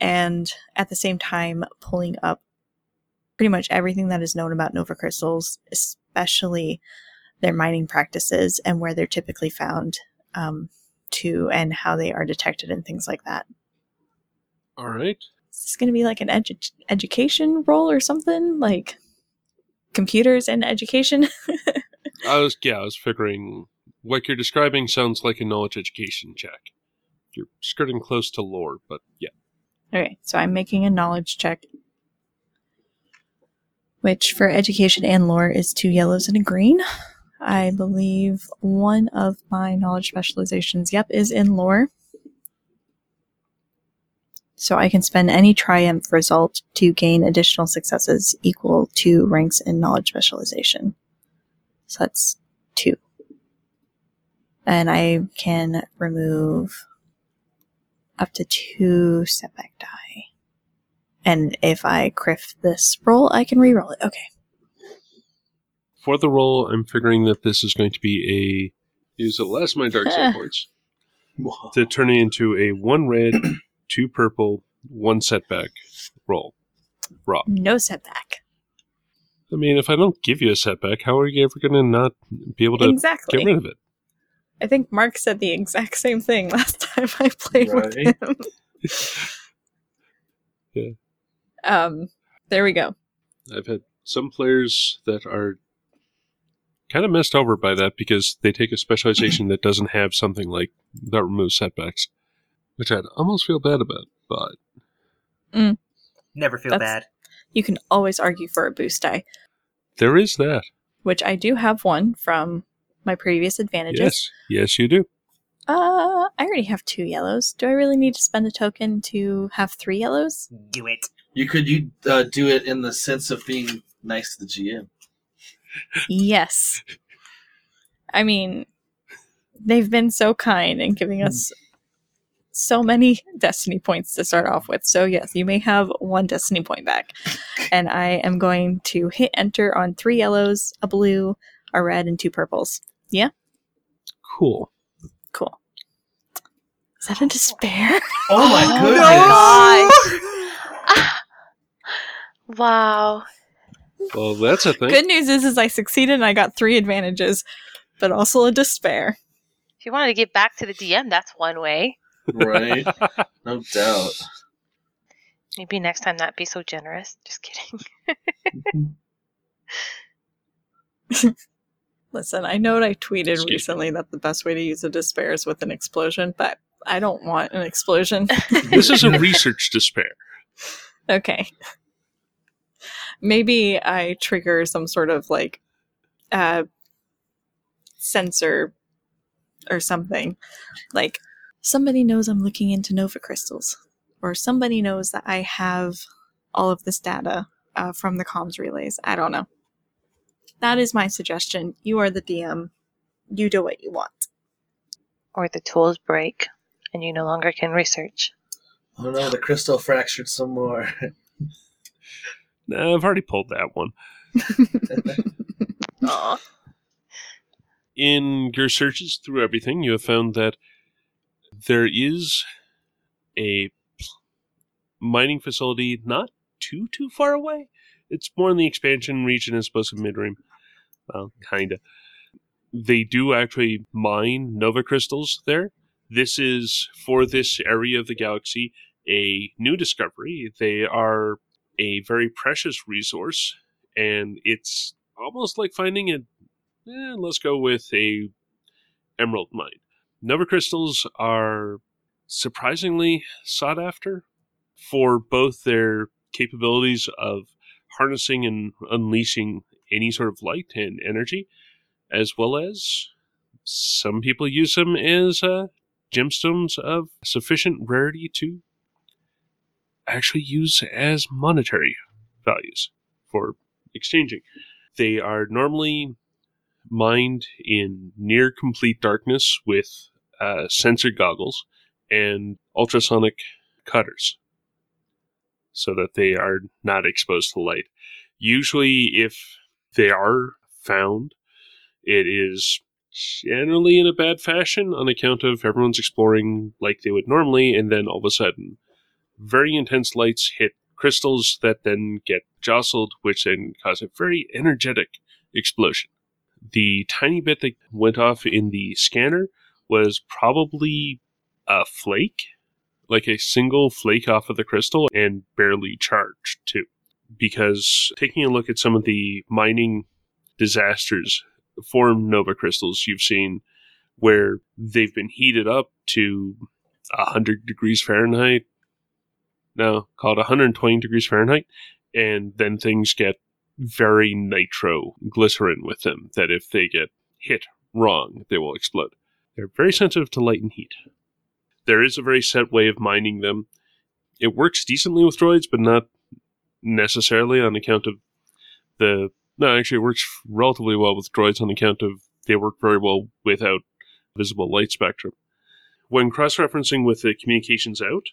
and at the same time pulling up pretty much everything that is known about Nova crystals, especially their mining practices and where they're typically found, to and how they are detected and things like that. All right. Is this going to be like an education role or something? Like computers and education? I was figuring what you're describing sounds like a knowledge education check. You're skirting close to lore, but yeah. Okay, so I'm making a knowledge check, which for education and lore is 2 yellows and a green. I believe one of my knowledge specializations, is in lore. so I can spend any triumph result to gain additional successes equal to ranks in knowledge specialization. So that's 2. And I can remove up to 2 setback die. And if I criff this roll, I can reroll it. Okay. For the roll, I'm figuring that this is going to be a... use the last of my dark set points. Whoa. To turn it into a 1 red, 2 purple, 1 setback roll. Raw. No setback. I mean, if I don't give you a setback, how are you ever going to not be able to get rid of it? I think Mark said the exact same thing last time I played with him. Yeah. There we go. I've had some players that are kind of messed over by that because they take a specialization that doesn't have something like that removes setbacks, which I'd almost feel bad about, but... Never feel bad. You can always argue for a boost die. There is that. Which I do have one from my previous advantages. Yes, you do. I already have 2 yellows. Do I really need to spend a token to have 3 yellows? Do it. You could do it in the sense of being nice to the GM. Yes. I mean, they've been so kind in giving us so many destiny points to start off with. So yes, you may have 1 destiny point back. And I am going to hit enter on 3 yellows, a blue, a red, and 2 purples. Yeah? Cool. Is that a despair? Oh my goodness. Oh my gosh. Wow. Well, that's a thing. Good news is I succeeded and I got 3 advantages, but also a despair. If you wanted to get back to the DM, that's one way. Right. No doubt. Maybe next time not be so generous. Just kidding. Listen, I know I tweeted recently that the best way to use a despair is with an explosion, but I don't want an explosion. This is a research despair. Okay. Maybe I trigger some sort of, like, sensor or something. Like, somebody knows I'm looking into Nova Crystals. Or somebody knows that I have all of this data from the comms relays. I don't know. That is my suggestion. You are the DM. You do what you want. Or the tools break, and you no longer can research. Oh no, the crystal fractured some more. No, I've already pulled that one. Aww. In your searches through everything, you have found that there is a mining facility not too far away. It's more in the expansion region as opposed to Midrim. Well, kind of. They do actually mine Nova Crystals there. This is, for this area of the galaxy, a new discovery. They are a very precious resource, and it's almost like finding a, let's go with a emerald mine. Nova Crystals are surprisingly sought after for both their capabilities of harnessing and unleashing any sort of light and energy, as well as some people use them as gemstones of sufficient rarity to actually use as monetary values for exchanging. They are normally mined in near complete darkness with sensor goggles and ultrasonic cutters, so that they are not exposed to light. Usually, if they are found, it is generally in a bad fashion on account of everyone's exploring like they would normally, and then all of a sudden, very intense lights hit crystals that then get jostled, which then cause a very energetic explosion. The tiny bit that went off in the scanner was probably a flake, like a single flake off of the crystal, and barely charged, too. Because taking a look at some of the mining disasters for Nova Crystals, you've seen where they've been heated up to 100 degrees Fahrenheit, now called 120 degrees Fahrenheit, and then things get very nitroglycerin with them, that if they get hit wrong, they will explode. They're very sensitive to light and heat. There is a very set way of mining them. it works decently with droids, but not necessarily on account of the... No, actually, it works relatively well with droids on account of they work very well without visible light spectrum. When cross-referencing with the communications out,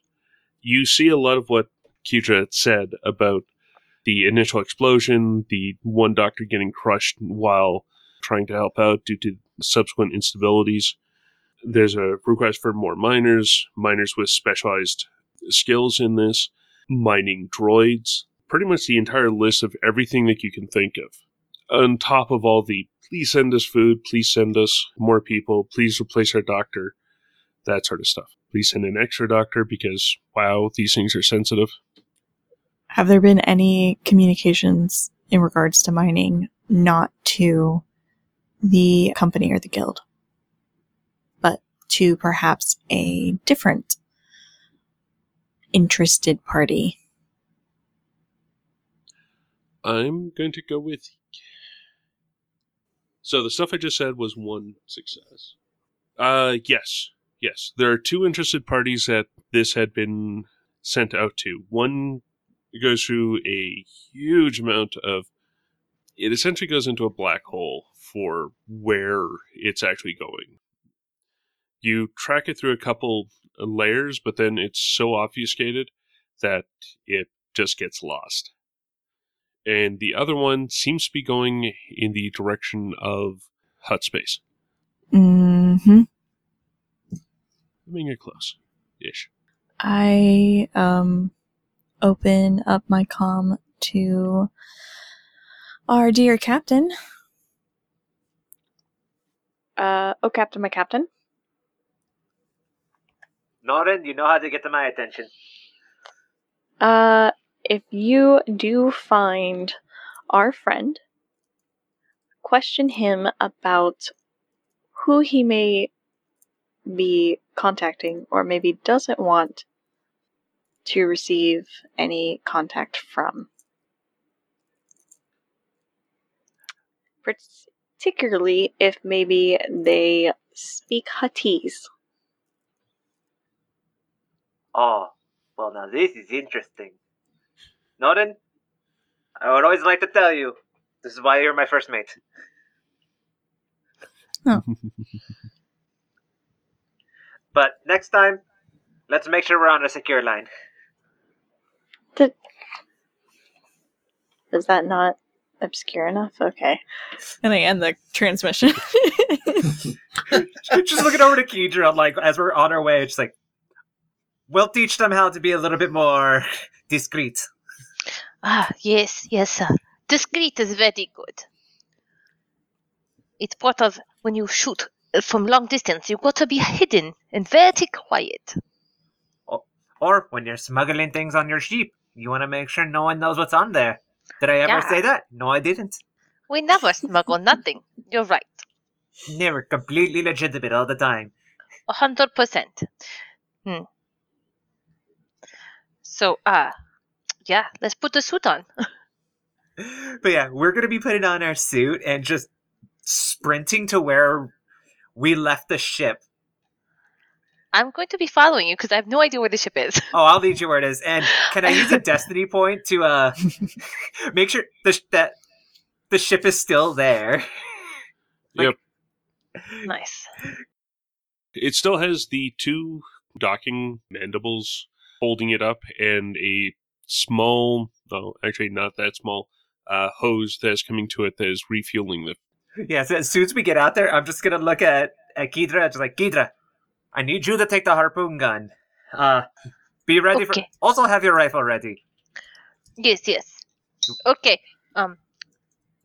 you see a lot of what Keydra said about the initial explosion, the one doctor getting crushed while trying to help out due to subsequent instabilities. There's a request for more miners with specialized skills in this, mining droids, pretty much the entire list of everything that you can think of. On top of all the, please send us food, please send us more people, please replace our doctor, that sort of stuff. Please send an extra doctor because, wow, these things are sensitive. Have there been any communications in regards to mining, not to the company or the guild, but to perhaps a different interested party? I'm going to go with... So the stuff I just said was one success. Yes. There are two interested parties that this had been sent out to. One goes through a huge amount of... It essentially goes into a black hole for where it's actually going. You track it through a couple layers, but then it's so obfuscated that it just gets lost. And the other one seems to be going in the direction of Hutt Space. Mm-hmm. I mean, you're close-ish. I open up my comm to our dear captain. Captain, my captain. Norin, you know how to get to my attention. If you do find our friend, question him about who he may be contacting or maybe doesn't want to receive any contact from. Particularly if maybe they speak Huttese. Oh, well now this is interesting. Norin, I would always like to tell you, this is why you're my first mate. Oh. But next time, let's make sure we're on a secure line. Is that not obscure enough? Okay. And I end the transmission. Just looking over to Keydra, like, as we're on our way, just like, we'll teach them how to be a little bit more discreet. Yes, sir. Discreet is very good. It's part of when you shoot from long distance, you've got to be hidden and very quiet. Or when you're smuggling things on your ship, you want to make sure no one knows what's on there. Did I ever say that? No, I didn't. We never smuggle nothing. You're right. Never. Completely legitimate all the time. 100%. So, yeah, let's put the suit on. But yeah, we're going to be putting on our suit and just sprinting to where we left the ship. I'm going to be following you because I have no idea where the ship is. Oh, I'll lead you where it is. And can I use a destiny point to make sure that the ship is still there? Yep. Nice. It still has the two docking mandibles holding it up and a small, well, actually not that small, hose that's coming to it that is refueling the... Yeah, so as soon as we get out there, I'm just going to look at Keydra, just like, Keydra, I need you to take the harpoon gun. Be ready for... Also have your rifle ready. Yes. Okay.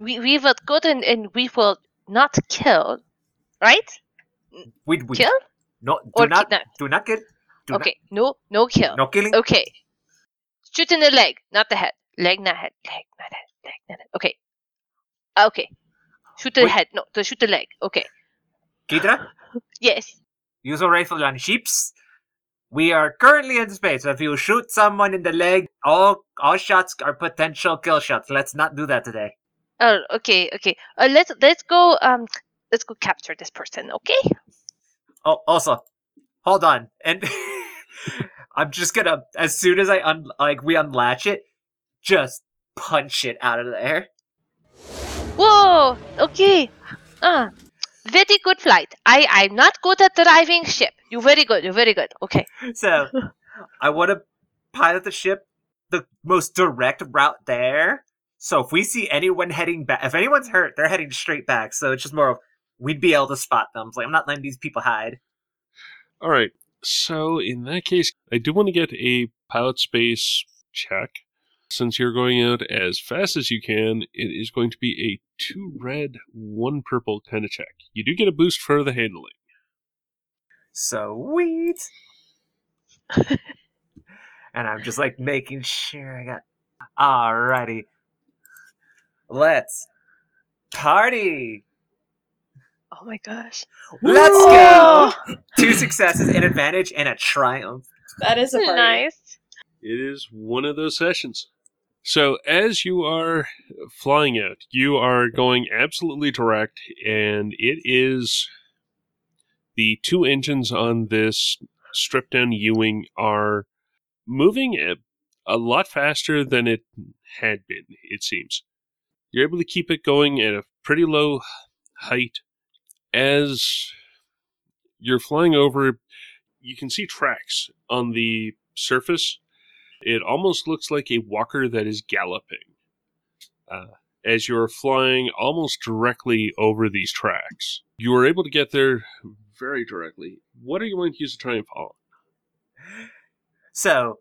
We will go and we will not kill, right? We kill? No, do not kill. No kill. No killing? Okay. Shoot in the leg, not the head. Leg, not head. Leg, not head. Leg, not head. Okay. Shoot the head. No, shoot the leg. Okay. Keydra? Yes. Use a rifle on ships. We are currently in space. So if you shoot someone in the leg, all shots are potential kill shots. Let's not do that today. Oh, okay. Let's go capture this person. Okay. Oh, also, hold on and. I'm just gonna, as soon as we unlatch it, just punch it out of there. Whoa! Okay. Very good flight. I'm not good at driving ship. You're very good. Okay. So, I want to pilot the ship the most direct route there. So if we see anyone heading back, if anyone's hurt, they're heading straight back. So it's just more of, we'd be able to spot them. It's like, I'm not letting these people hide. All right. So in that case, I do want to get a pilot space check. Since you're going out as fast as you can, it is going to be a 2 red, 1 purple kind of check. You do get a boost for the handling. Sweet. And I'm just like making sure I got... Alrighty. Let's party. Oh my gosh. Let's go! 2 successes, an advantage, and a triumph. That is a party. Nice. It is one of those sessions. So as you are flying out, you are going absolutely direct, and it is the 2 engines on this stripped-down Ewing are moving a lot faster than it had been, it seems. You're able to keep it going at a pretty low height. As you're flying over, you can see tracks on the surface. It almost looks like a walker that is galloping as you're flying almost directly over these tracks. You are able to get there very directly. What are you going to use the triumph on? So,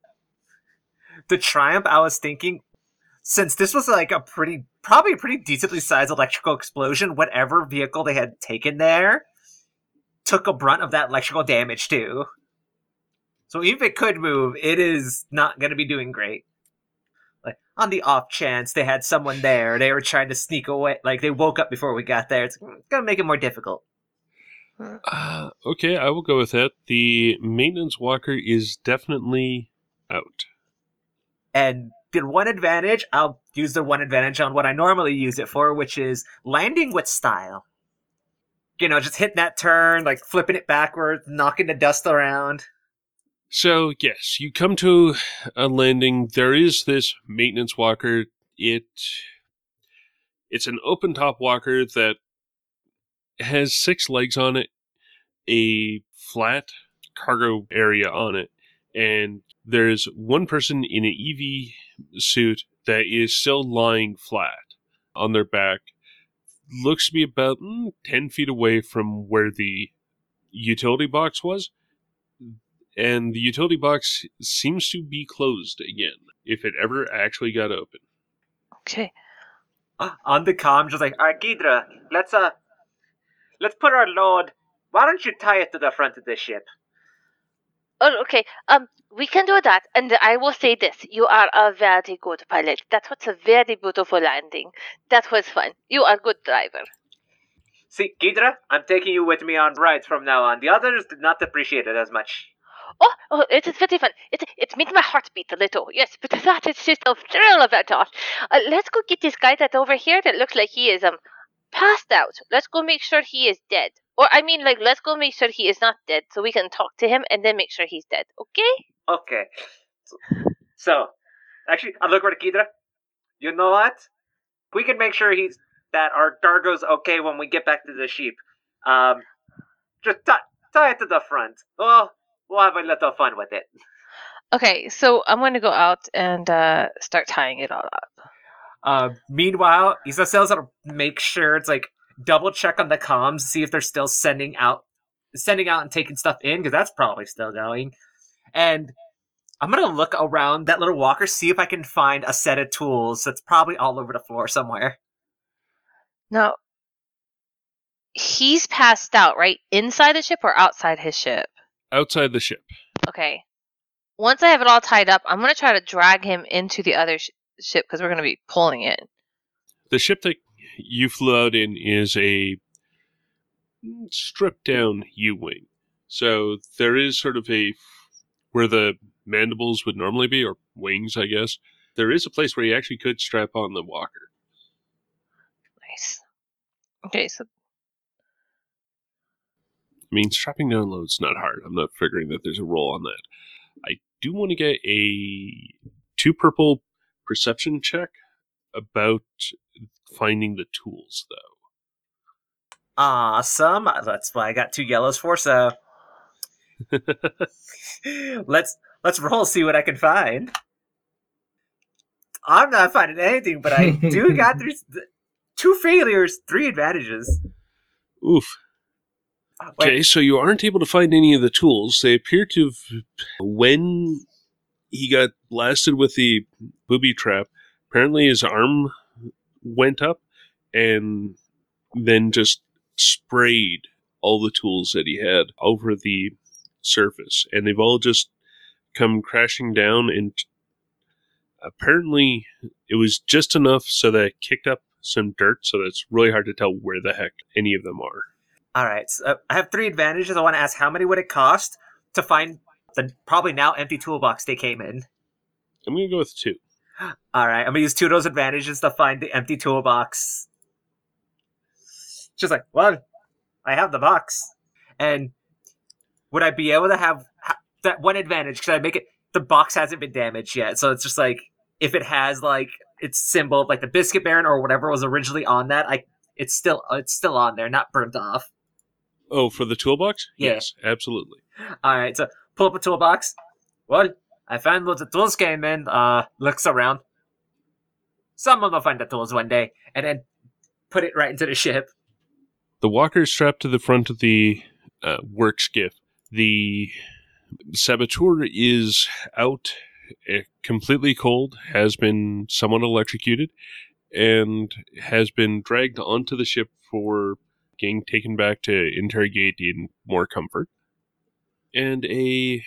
the triumph, I was thinking, since this was like probably a pretty decently sized electrical explosion, whatever vehicle they had taken there took a brunt of that electrical damage too. So even if it could move, it is not going to be doing great. Like, on the off chance they had someone there, they were trying to sneak away, like they woke up before we got there, it's going to make it more difficult. Okay, I will go with that. The maintenance walker is definitely out. And in one advantage, I'll use the 1 advantage on what I normally use it for, which is landing with style. You know, just hitting that turn, like flipping it backwards, knocking the dust around. So, yes, you come to a landing. There is this maintenance walker. It's an open-top walker that has 6 legs on it, a flat cargo area on it, and there's one person in an EV suit that is still lying flat on their back. Looks to be about 10 feet away from where the utility box was. And the utility box seems to be closed again, if it ever actually got open. Okay. On the comm, just like, all right, Keydra, let's put our load. Why don't you tie it to the front of the ship? Oh, okay. We can do that, and I will say this. You are a very good pilot. That was a very beautiful landing. That was fun. You are a good driver. See, Keydra, I'm taking you with me on rides from now on. The others did not appreciate it as much. Oh, it is very fun. It made my heart beat a little, yes, but that is just a thrill of that art. Let's go get this guy that over here that looks like he is passed out. Let's go make sure he is dead. Or, I mean, like, let's go make sure he is not dead so we can talk to him and then make sure he's dead, okay? Okay. So, actually, I look over to Keydra. You know what? We can make sure that our cargo's okay when we get back to the sheep. Just tie it to the front. Well, we'll have a little fun with it. Okay, so I'm going to go out and start tying it all up. Meanwhile, Isazel's going to make sure it's like, double check on the comms, see if they're still sending out and taking stuff in, because that's probably still going. And I'm going to look around that little walker, see if I can find a set of tools that's probably all over the floor somewhere. Now, he's passed out, right? Inside the ship or outside his ship? Outside the ship. Okay. Once I have it all tied up, I'm going to try to drag him into the other ship, because we're going to be pulling it. The ship that you flew out in is a stripped-down U-wing. So there is sort of where the mandibles would normally be, or wings, I guess. There is a place where you actually could strap on the walker. Nice. Okay, so... I mean, strapping down load's not hard. I'm not figuring that there's a roll on that. I do want to get a 2 purple perception check about finding the tools, though. Awesome. That's why I got 2 yellows for, so. Let's roll, see what I can find. I'm not finding anything, but I do got 2 failures, 3 advantages. Oof. Okay, so you aren't able to find any of the tools. They appear to have, when he got blasted with the booby trap, apparently his arm went up and then just sprayed all the tools that he had over the surface. And they've all just come crashing down, and apparently it was just enough so that it kicked up some dirt, so that's really hard to tell where the heck any of them are. All right, so I have 3 advantages. I want to ask, how many would it cost to find the probably now empty toolbox they came in? I'm going to go with 2. All right, I'm going to use 2 of those advantages to find the empty toolbox. Just like, well, I have the box. And would I be able to have that one advantage? Should I make it? The box hasn't been damaged yet, so it's just like, if it has like its symbol of like the Biscuit Baron or whatever was originally on that, it's still on there, not burned off. Oh, for the toolbox? Yeah. Yes, absolutely. All right, so pull up a toolbox. Well, I found loads of tools came in. Looks around. Someone will find the tools one day, and then put it right into the ship. The walker is strapped to the front of the work skiff. The saboteur is out, completely cold, has been somewhat electrocuted, and has been dragged onto the ship for getting taken back to interrogate in more comfort. And a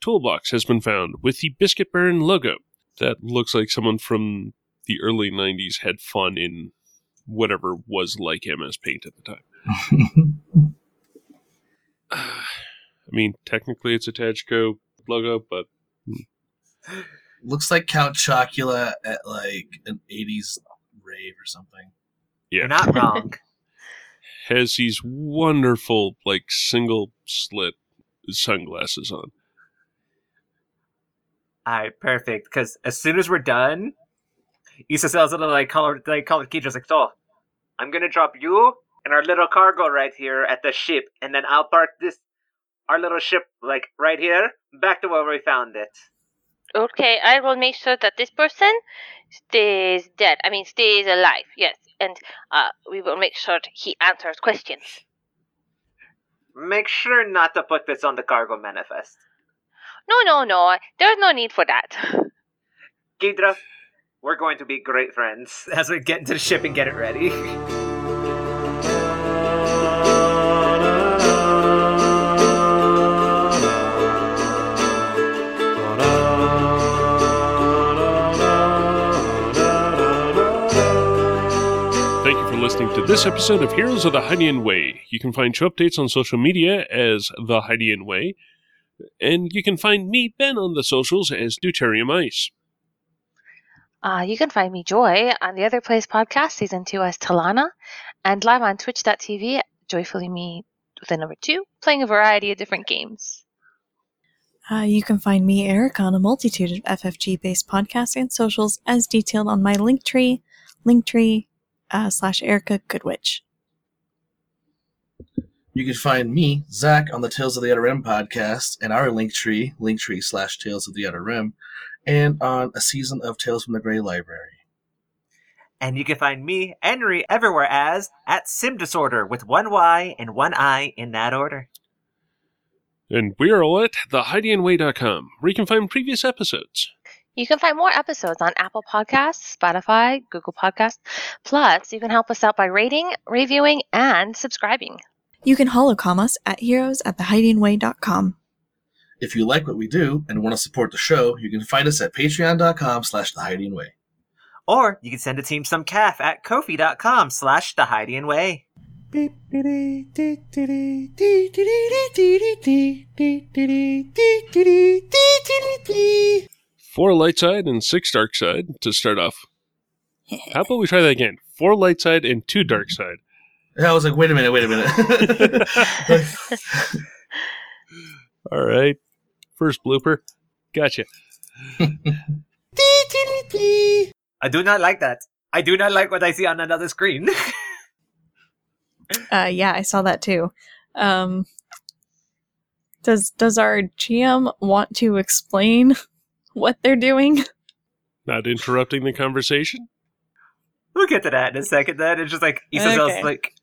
toolbox has been found with the Biscuit Baron logo. That looks like someone from the early 90s had fun in whatever was like MS Paint at the time. I mean, technically it's a Tajco logo, but... Looks like Count Chocula at, like, an 80s rave or something. Yeah. You're not wrong. Has these wonderful, like, single slit sunglasses on. All right, perfect. Because as soon as we're done, Isazel's little, like, colored Keydra's like, so, I'm going to drop you and our little cargo right here at the ship, and then I'll park our little ship, like, right here, back to where we found it. Okay, I will make sure that this person stays alive, yes. And we will make sure he answers questions. Make sure not to put this on the cargo manifest. No, there's no need for that. Keydra, we're going to be great friends as we get into the ship and get it ready. Listening to this episode of Heroes of the Hydian Way. You can find show updates on social media as The Hydian Way, and you can find me, Ben, on the socials as Deuterium Ice. You can find me, Joy, on the Other Plays podcast, Season 2 as Talana, and live on Twitch.tv/joyfullyme2, playing a variety of different games. You can find me, Erica, on a multitude of FFG-based podcasts and socials as detailed on my Linktree, / Erica Goodwitch. You can find me, Zach, on the Tales of the Outer Rim podcast and our Linktree / Tales of the Outer Rim, and on a season of Tales from the Grey Library. And you can find me, Henry, everywhere as @SimDisorder with 1 Y and 1 I in that order. And we're all at thehydianway.com, where you can find previous episodes. You can find more episodes on Apple Podcasts, Spotify, Google Podcasts. Plus, you can help us out by rating, reviewing, and subscribing. You can holocom us at heroes@thehydianway.com. If you like what we do and want to support the show, you can find us at patreon.com/thehydianway. Or you can send a team some calf at ko-fi.com/thehydianway. Four light side and 6 dark side to start off. How about we try that again? 4 light side and 2 dark side. I was like, wait a minute. All right. First blooper. Gotcha. I do not like that. I do not like what I see on another screen. Yeah, I saw that too. Does our GM want to explain what they're doing? Not interrupting the conversation? We'll get to that in a second then. It's just like Isazel's okay. like